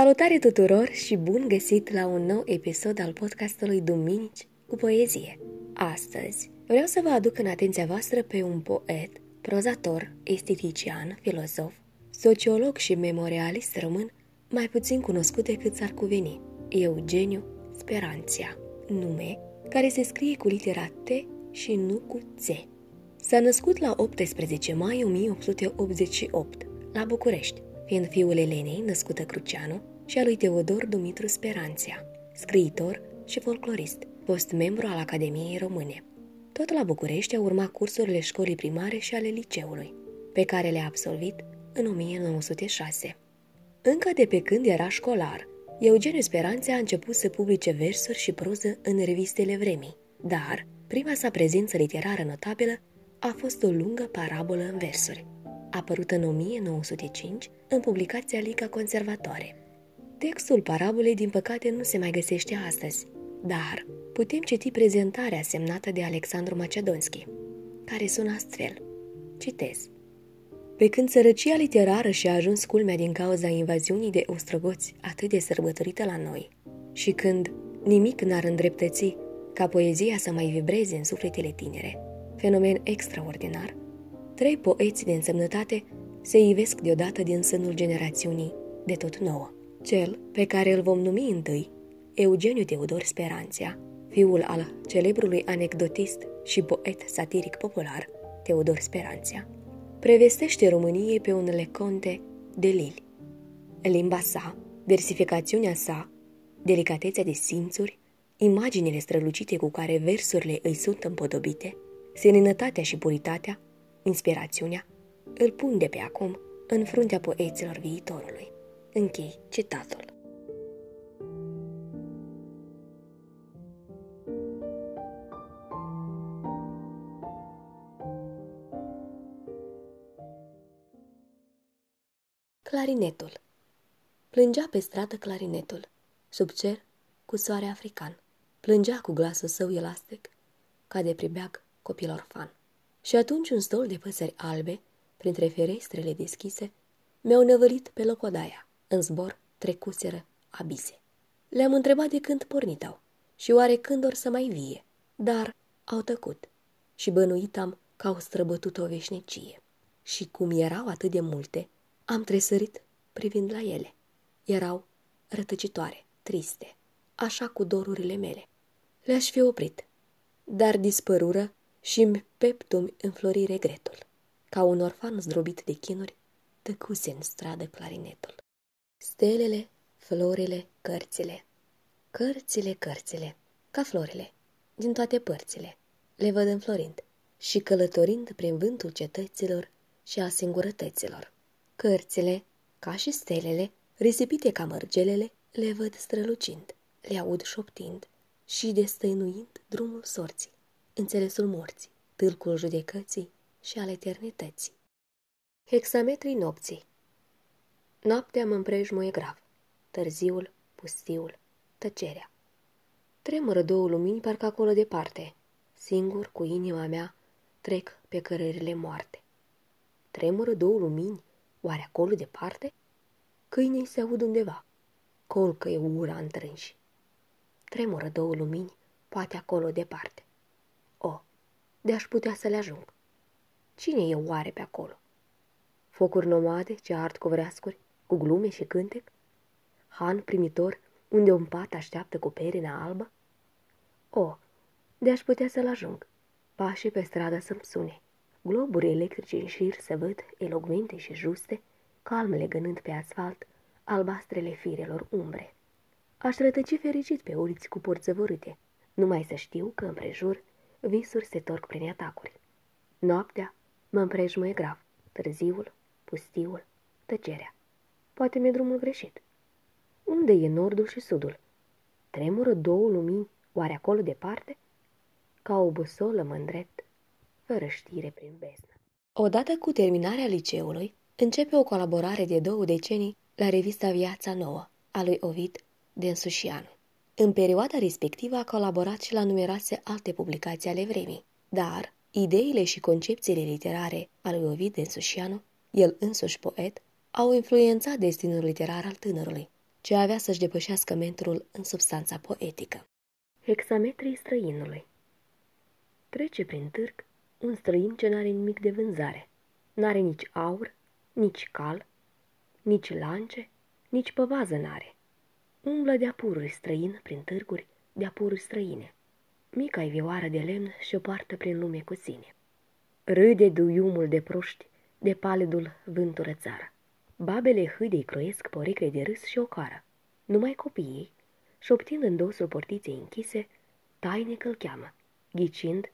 Salutare tuturor și bun găsit la un nou episod al podcastului Duminici cu Poezie. Astăzi vreau să vă aduc în atenția voastră pe un poet, prozator, estetician, filozof, sociolog și memorialist român, mai puțin cunoscut decât s-ar cuveni, Eugeniu Sperantia, nume care se scrie cu litera T și nu cu Ț. S-a născut la 18 mai 1888, la București, fiind fiul Elenei, născută Cruceanu, și a lui Teodor Dumitru Sperantia, scriitor și folclorist, fost membru al Academiei Române. Tot la București a urmat cursurile școlii primare și ale liceului, pe care le-a absolvit în 1906. Încă de pe când era școlar, Eugeniu Sperantia a început să publice versuri și proză în revistele vremii, dar prima sa prezență literară notabilă a fost o lungă parabolă în versuri, apărută în 1905 în publicația Liga Conservatoare. Textul parabolei, din păcate, nu se mai găsește astăzi, dar putem citi prezentarea semnată de Alexandru Macedonski, care sună astfel. Citez. Pe când sărăcia literară și-a ajuns culmea din cauza invaziunii de ostrogoți atât de sărbătorită la noi, și când nimic n-ar îndreptăți ca poezia să mai vibreze în sufletele tinere, fenomen extraordinar, trei poeți de însemnătate se ivesc deodată din sânul generațiunii de tot nouă. Cel pe care îl vom numi întâi, Eugeniu Teodor Sperantia, fiul al celebrului anecdotist și poet satiric popular, Teodor Sperantia, prevestește României pe un leconte de lili. Limba sa, versificațiunea sa, delicatețea de simțuri, imaginile strălucite cu care versurile îi sunt împodobite, seninătatea și puritatea, inspirațiunea, îl pun de pe acum în fruntea poeților viitorului. Închei citatul. Clarinetul. Plângea pe stradă clarinetul, sub cer cu soare african. Plângea cu glasul său elastic, ca de pribeag copil orfan. Și atunci un stol de păsări albe, printre ferestrele deschise, mi-au năvălit pe locodaia. În zbor trecuseră abise. Le-am întrebat de când pornit-au și oare când or să mai vie, dar au tăcut și bănuit-am că au străbătut o veșnicie. Și cum erau atât de multe, am tresărit privind la ele. Erau rătăcitoare, triste, așa cu dorurile mele. Le-aș fi oprit, dar dispărură și-mi peptum înflori regretul. Ca un orfan zdrobit de chinuri, tăcuse în stradă clarinetul. Stelele, florile, cărțile. Cărțile, cărțile, ca florile, din toate părțile, le văd înflorind și călătorind prin vântul cetăților și a singurătăților. Cărțile, ca și stelele, risipite ca mărgelele, le văd strălucind, le aud șoptind și destăinuind drumul sorții, înțelesul morții, tâlcul judecății și al eternității. Hexametrii nopții. Noaptea mă împrejmuie grav, târziul, pustiul, tăcerea. Tremură două lumini parcă acolo departe, singur cu inima mea trec pe cărările moarte. Tremură două lumini, oare acolo departe? Câinii se aud undeva, colcă-i ura întrânși. Tremură două lumini, poate acolo departe. O, de-aș putea să le ajung. Cine e oare pe acolo? Focuri nomade ce ard cu vreascuri, cu glume și cântec? Han primitor, unde un pat așteaptă cu perina albă? O, de-aș putea să-l ajung. Pașii pe stradă să-mi sune. Globuri electrice în șir să văd, elogvente și juste, calm legănând pe asfalt albastrele firelor umbre. Aș rătăci fericit pe uliți cu porți zăvorâte, numai să știu că împrejur visuri se torc prin atacuri. Noaptea mă împrejmuie grav, târziul, pustiul, tăcerea. Poate mi-e drumul greșit. Unde e nordul și sudul? Tremură două lumini, oare acolo departe? Ca o busolă mă îndrept, fără știre prin beznă. Odată cu terminarea liceului, începe o colaborare de 2 decenii la revista Viața Nouă, a lui Ovid Densușianu. În perioada respectivă a colaborat și la numeroase alte publicații ale vremii, dar ideile și concepțiile literare ale lui Ovid Densușianu, el însuși poet, au influențat destinul literar al tânărului, ce avea să-și depășească mentrul în substanța poetică. Hexametrii străinului. Trece prin târg un străin ce n-are nimic de vânzare. N-are nici aur, nici cal, nici lance, nici păvază n-are. Umblă de-a pururi străin prin târguri, de-a pururi străine. Mica-i vioară de lemn și-o poartă prin lume cu sine. Râde duiumul de proști, de palidul vântură țară. Babele hâdei croiesc poricle de râs și ocară. Numai copiii, șoptind în dosul portiței închise, tainic îl cheamă, ghicind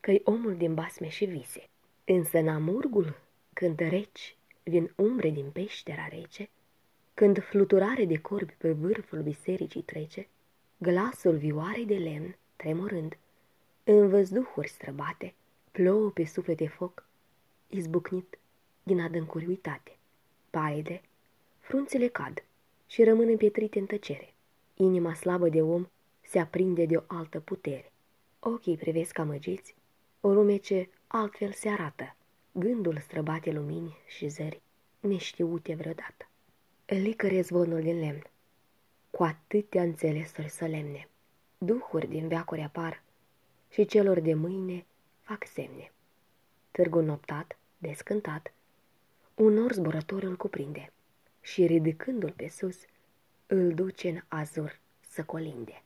că-i omul din basme și vise. Însă namurgul, când reci vin umbre din peștera rece, când fluturare de corbi pe vârful bisericii trece, glasul vioarei de lemn, tremurând, în văzduhuri străbate, plouă pe suflete foc, izbucnit din adâncuri uitate. Palide, frunțele cad și rămân împietrite în tăcere. Inima slabă de om se aprinde de o altă putere. Ochii privesc amăgiți, o lume ce altfel se arată. Gândul străbate lumini și zări neștiute vreodată. Licăre zvonul din lemn, cu atâtea înțelesuri solemne. Duhuri din veacuri apar și celor de mâine fac semne. Târgul noptat, descântat, un nor zburător îl cuprinde și, ridicându-l pe sus, îl duce în azur să colinde.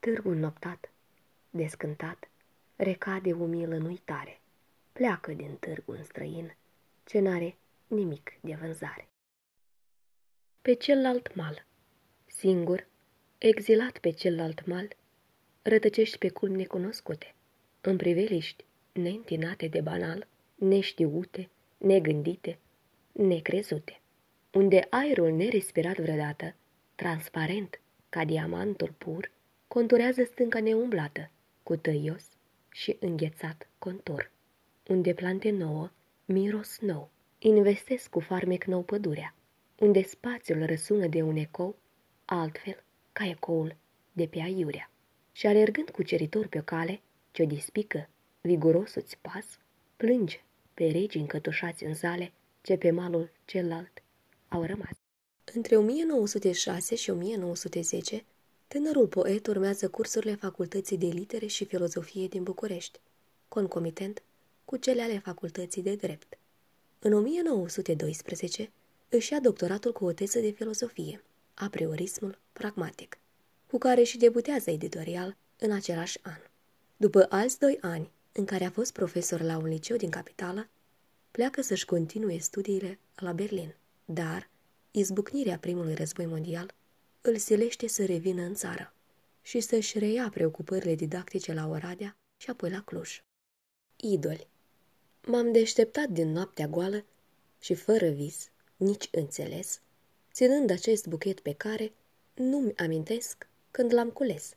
Târgul noptat, descântat, recade umil în uitare. Pleacă din târg un străin ce n-are nimic de vânzare. Pe celălalt mal, singur, exilat pe celălalt mal, rătăcești pe culmi necunoscute, în priveliști neîntinate de banal, neștiute, negândite, necrezute, unde aerul nerespirat vreodată, transparent ca diamantul pur, conturează stânca neumblată, cu tăios și înghețat contur, unde plante nouă, miros nou, investesc cu farmec nou pădurea, unde spațiul răsună de un ecou, altfel ca ecoul de pe aiurea. Și alergând cuceritor pe o cale, ce-o dispică, vigurosul-ți pas, plânge pe regii încătușați în sale, ce pe malul celălalt au rămas. Între 1906 și 1910, tânărul poet urmează cursurile Facultății de Litere și Filosofie din București, concomitent cu cele ale Facultății de Drept. În 1912 își ia doctoratul cu o teză de filosofie, apriorismul pragmatic, cu care și debutează editorial în același an. După alți 2 ani, în care a fost profesor la un liceu din capitală, pleacă să-și continue studiile la Berlin, dar izbucnirea primului război mondial îl silește să revină în țară și să-și reia preocupările didactice la Oradea și apoi la Cluj. Idoli. M-am deșteptat din noaptea goală și fără vis, nici înțeles, ținând acest buchet pe care nu-mi amintesc când l-am cules.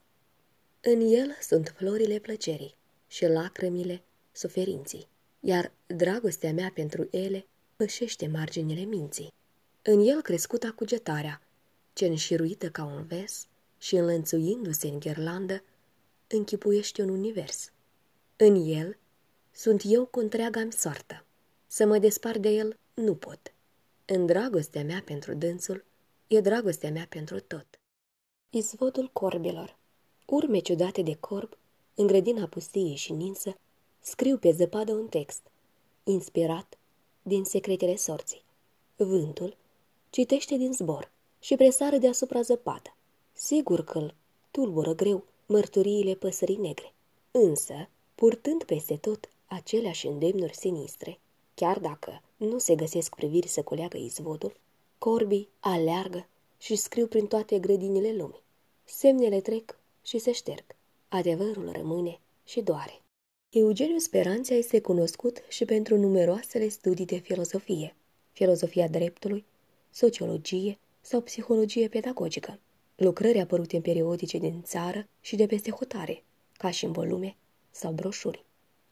În el sunt florile plăcerii și lacrămile suferinții, iar dragostea mea pentru ele pășește marginile minții. În el crescuta cugetarea, ce înșiruită ca un vers și înlănțuindu-se în ghirlandă, închipuiește un univers. În el sunt eu cu întreaga-mi soartă, să mă despart de el nu pot. În dragostea mea pentru dânsul e dragostea mea pentru tot. Izvodul corbilor. Urme ciudate de corb, în grădina pustiei și ninsă, scriu pe zăpadă un text, inspirat din secretele sorții. Vântul citește din zbor și presară deasupra zăpadă. Sigur că-l tulbură greu mărturiile păsării negre, însă, purtând peste tot aceleași îndemnuri sinistre, chiar dacă nu se găsesc priviri să culeagă izvodul, corbii aleargă și scriu prin toate grădinile lumii. Semnele trec și se șterg. Adevărul rămâne și doare. Eugeniu Sperantia este cunoscut și pentru numeroasele studii de filozofie, filozofia dreptului, sociologie sau psihologie pedagogică, lucrări apărute în periodice din țară și de peste hotare, ca și în volume sau broșuri.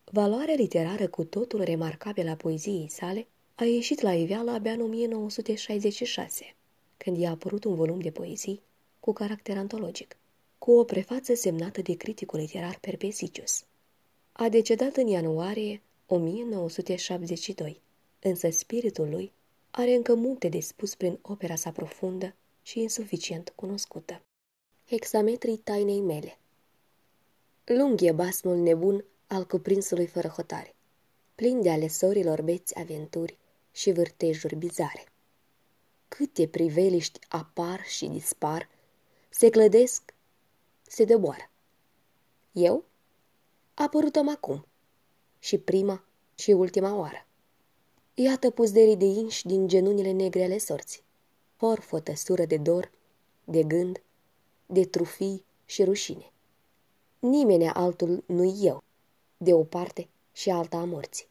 Valoarea literară cu totul remarcabilă a poeziei sale a ieșit la iveală abia în 1966, când i-a apărut un volum de poezii cu caracter antologic, cu o prefață semnată de criticul literar Perpessicius. A decedat în ianuarie 1972, însă spiritul lui are încă multe de spus prin opera sa profundă și insuficient cunoscută. Hexametrii tainei mele. Lung e basmul nebun al cuprinsului fără hotare, plin de alesorilor beți aventuri și vârtejuri bizare. Câte priveliști apar și dispar, se clădesc, se doboară. Eu? Apărut-am acum, și prima și ultima oară. Iată puzderii de inși din genunile negre ale sorții, forfă tăsură de dor, de gând, de trufii și rușine. Nimenea altul nu-i eu, de o parte și alta a morții.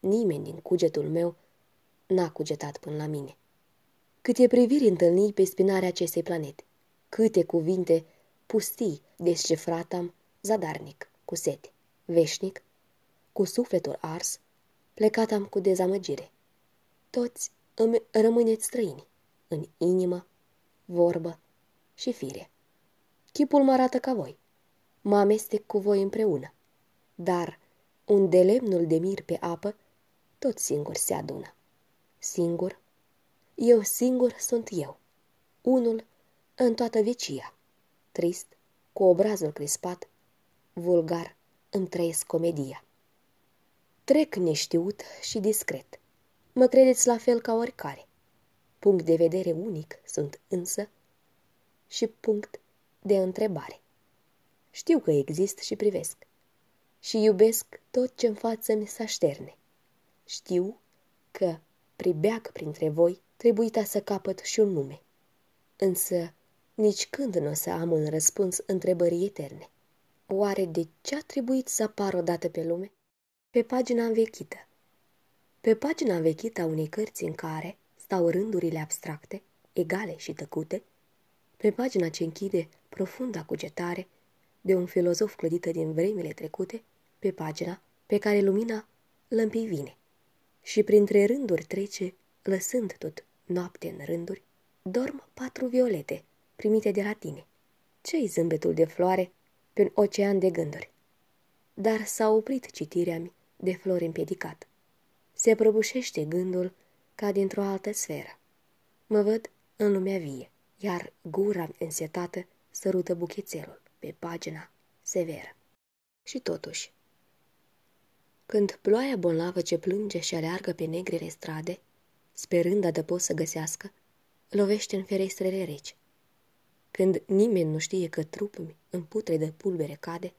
Nimeni din cugetul meu n-a cugetat până la mine. Câte priviri întâlni pe spinarea acestei planete, câte cuvinte pustii descifrat-am zadarnic, cu sete, veșnic, cu sufletul ars, plecat-am cu dezamăgire. Toți îmi rămâneți străini, în inimă, vorbă și fire. Chipul mă arată ca voi, mă amestec cu voi împreună, dar unde lemnul de mir pe apă, tot singur se adună. Singur, eu singur sunt eu, unul în toată vecia, trist, cu obrazul crispat, vulgar, îmi trăiesc comedia. Trec neștiut și discret. Mă credeți la fel ca oricare. Punct de vedere unic sunt însă și punct de întrebare. Știu că exist și privesc. Și iubesc tot ce în față mi se așterne. Știu că, pribeac printre voi, trebuita să capăt și un nume. Însă, nici când nu o să am un răspuns întrebării eterne. Oare de ce a trebuit să apar odată pe lume? Pe pagina învechită. Pe pagina învechită a unei cărți în care stau rândurile abstracte, egale și tăcute, pe pagina ce închide profunda cugetare de un filozof clădită din vremile trecute, pe pagina pe care lumina lămpii vine și printre rânduri trece, lăsând tot noapte în rânduri, dorm 4 violete primite de la tine. Ce-i zâmbetul de floare pe un ocean de gânduri? Dar s-a oprit citirea-mi de flori împiedicat. Se prăbușește gândul ca dintr-o altă sferă. Mă văd în lumea vie, iar gura-mi însetată sărută buchețelul pe pagina severă. Și totuși, când ploaia bolnavă ce plânge și aleargă pe negrele strade, sperând adăpost să găsească, lovește în ferestrele reci. Când nimeni nu știe că trupul în putre de pulbere cade,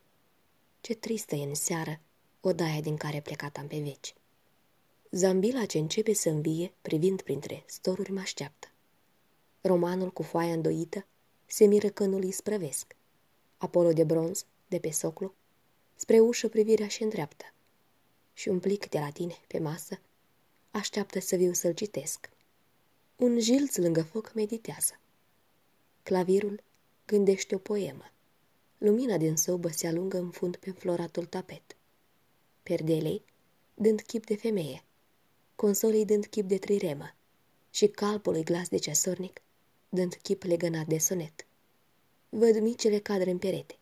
ce tristă e în seară odaia din care plecat am pe veci. Zambila ce începe să învie, privind printre storuri, mă așteaptă. Romanul cu foaia îndoită se miră că nu-l isprăvesc. Apollo de bronz, de pe soclu, spre ușă privirea și îndreaptă. Și un plic de la tine, pe masă, așteaptă să viu să-l citesc. Un jilț lângă foc meditează. Clavirul gândește o poemă. Lumina din sobă se alungă în fund pe înfloratul tapet. Perdelei dând chip de femeie, consolei dând chip de triremă și calpului glas de ceasornic dând chip legănat de sonet. Văd micile cadre în perete,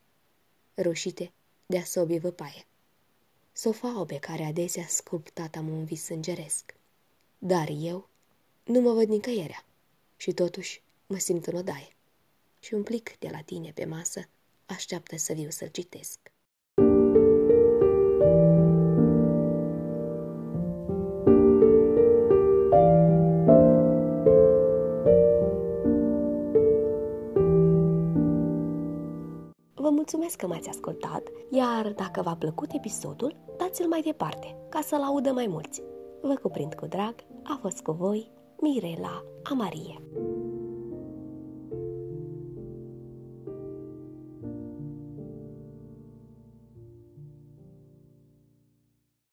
roșite de-a sobii văpaie. Sofaul pe care adesea sculptat am un vis sângeresc. Dar eu nu mă văd nicăierea și totuși mă simt în odaie. Și un plic de la tine pe masă așteaptă să viu să-l citesc. Vă mulțumesc că m-ați ascultat, iar dacă v-a plăcut episodul, dați-l mai departe, ca să-l audă mai mulți. Vă cuprind cu drag, a fost cu voi Mirela Amarie.